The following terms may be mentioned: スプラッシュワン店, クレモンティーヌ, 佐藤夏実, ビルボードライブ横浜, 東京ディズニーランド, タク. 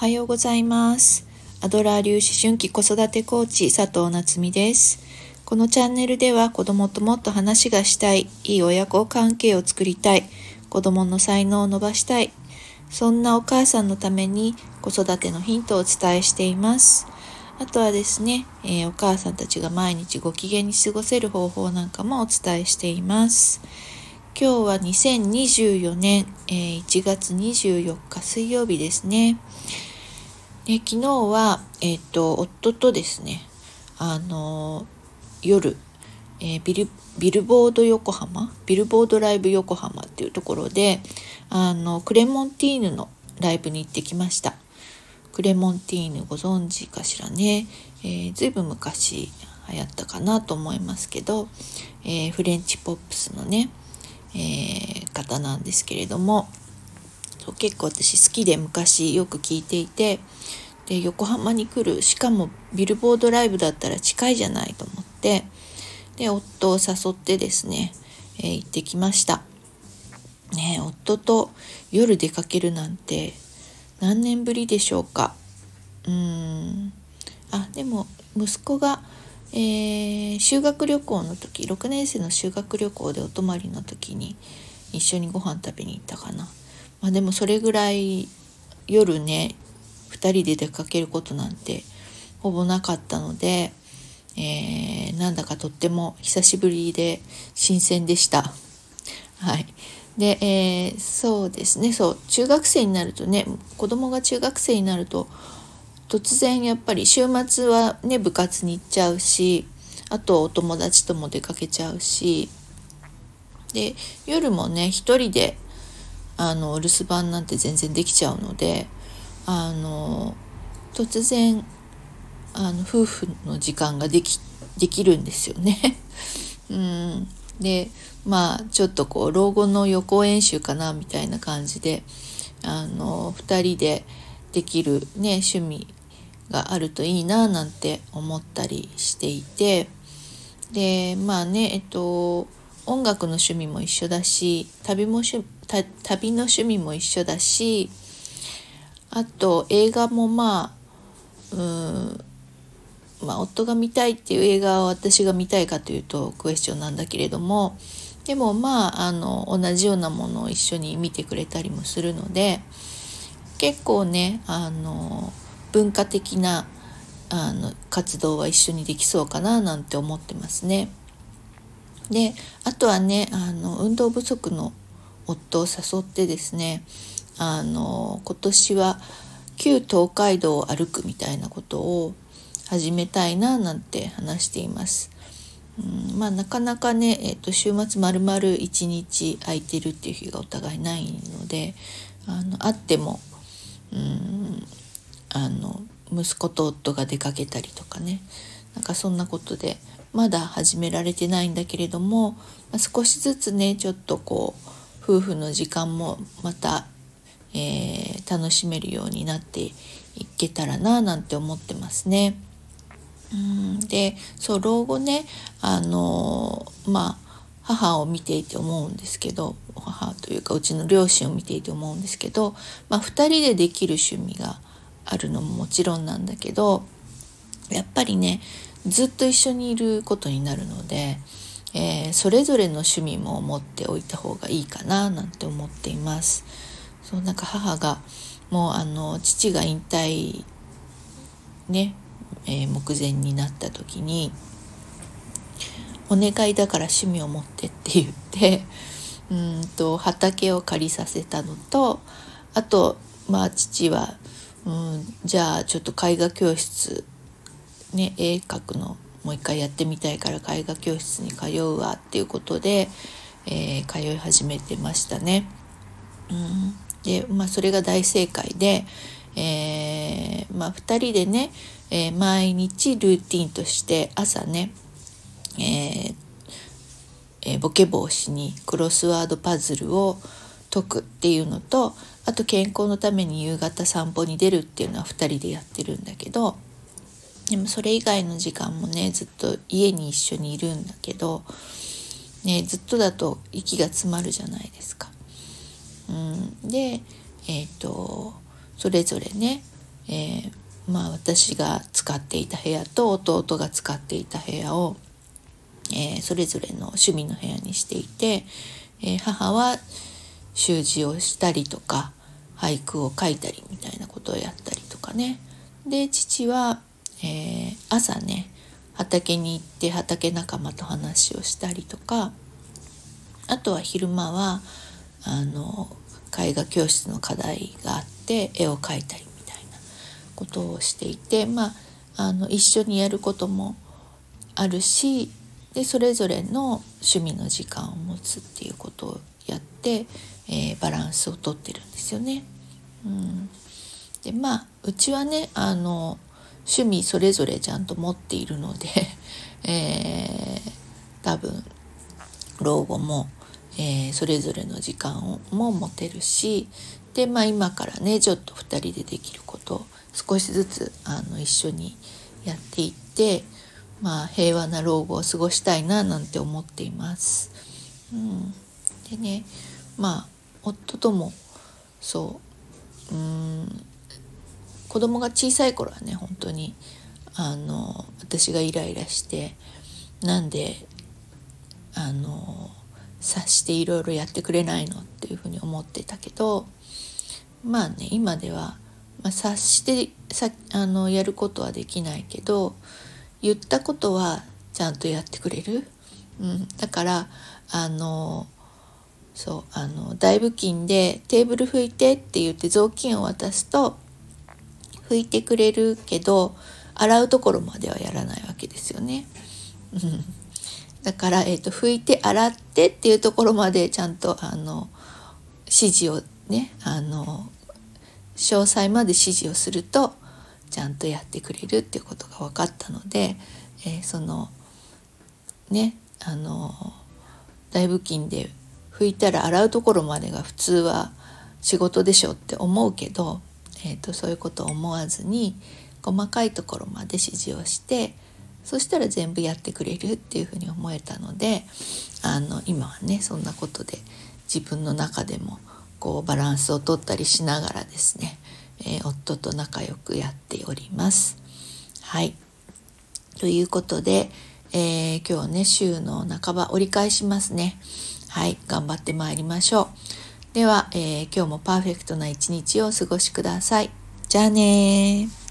おはようございます。アドラー流思春期子育てコーチ佐藤夏実です。このチャンネルでは、子どもともっと話がしたい、いい親子関係を作りたい、子どもの才能を伸ばしたい、そんなお母さんのために子育てのヒントをお伝えしています。あとはですね、お母さんたちが毎日ご機嫌に過ごせる方法なんかもお伝えしています。今日は2024年1月24日水曜日ですね。で、昨日は、夫とですね、夜、ビルボードライブ横浜っていうところで、クレモンティーヌのライブに行ってきました。クレモンティーヌご存知かしらね。ずいぶん昔流行ったかなと思いますけど、フレンチポップスのね、方なんですけれども、結構私好きで昔よく聞いていて、で横浜に来る、しかもビルボードライブだったら近いじゃないと思って、で夫を誘ってですね、行ってきましたね。夫と夜出かけるなんて何年ぶりでしょうか。でも息子が修学旅行の時、6年生の修学旅行でお泊まりの時に一緒にご飯食べに行ったかな。でもそれぐらい夜ね、2人で出かけることなんてほぼなかったので、なんだかとっても久しぶりで新鮮でした。はい。で、そうですね、そう、中学生になるとね、子供が中学生になると突然やっぱり週末はね、部活に行っちゃうし、あとお友達とも出かけちゃうし、で夜もね、一人でお留守番なんて全然できちゃうので、突然夫婦の時間ができるんですよね。で、ちょっとこう老後の予行演習かなみたいな感じで、2人でできるね、趣味があるといいななんて思ったりしていて、で音楽の趣味も一緒だし、旅の趣味も一緒だし、あと映画も夫が見たいっていう映画を私が見たいかというとクエスチョンなんだけれども、でも同じようなものを一緒に見てくれたりもするので、結構ね、文化的な活動は一緒にできそうかななんて思ってますね。で、あとはね、運動不足の夫を誘ってですね、今年は旧東海道を歩くみたいなことを始めたいななんて話しています。なかなかね、週末丸々1日空いてるっていう日がお互いないので、あっても息子と夫が出かけたりとかね、なんかそんなことでまだ始められてないんだけれども、少しずつね、ちょっとこう夫婦の時間もまた、楽しめるようになっていけたらななんて思ってますね。で、そう老後ね、母を見ていて思うんですけど、母というかうちの両親を見ていて思うんですけど、2人でできる趣味があるのももちろんなんだけど、やっぱりね、ずっと一緒にいることになるので、それぞれの趣味も持っておいた方がいいかななんて思っています。そう、なんか母がもう父が引退ね、目前になった時に、お願いだから趣味を持ってって言って、畑を借りさせたのと、あと父はじゃあちょっと絵画教室ね、絵描くのもう一回やってみたいから絵画教室に通うわっていうことで、通い始めてましたね。で、それが大正解で、2人でね、毎日ルーティンとして朝ね、ボケ防止にクロスワードパズルを解くっていうのと、あと健康のために夕方散歩に出るっていうのは2人でやってるんだけど、でもそれ以外の時間もね、ずっと家に一緒にいるんだけど、ね、ずっとだと息が詰まるじゃないですか。で、それぞれね、私が使っていた部屋と弟が使っていた部屋を、それぞれの趣味の部屋にしていて、母は習字をしたりとか俳句を書いたりみたいなことをやったりとかね。で父は、朝ね畑に行って畑仲間と話をしたりとか、あとは昼間は絵画教室の課題があって絵を描いたりみたいなことをしていて、一緒にやることもあるし、でそれぞれの趣味の時間を持つっていうことをやって、バランスをとってるんですよね。でうちはね趣味それぞれちゃんと持っているので、多分老後も、それぞれの時間をも持てるし、で今からねちょっと2人でできることを少しずつ一緒にやっていって、平和な老後を過ごしたいななんて思っています。でね夫ともそう子供が小さい頃はね本当に私がイライラしてなんで察していろいろやってくれないのっていうふうに思ってたけど、今では、察してやることはできないけど言ったことはちゃんとやってくれる。だから大布巾でテーブル拭いてって言って雑巾を渡すと拭いてくれるけど洗うところまではやらないわけですよね。だから、拭いて洗ってっていうところまでちゃんと指示をね詳細まで指示をするとちゃんとやってくれるっていうことが分かったので、大布巾で拭いたら洗うところまでが普通は仕事でしょって思うけど、そういうことを思わずに細かいところまで指示をして、そしたら全部やってくれるっていうふうに思えたので、今はねそんなことで自分の中でもバランスをとったりしながらですね、夫と仲良くやっております。はい。ということで、今日ね週の半ば折り返しますね。はい、頑張ってまいりましょう。では、今日もパーフェクトな一日をお過ごしください。じゃあねー。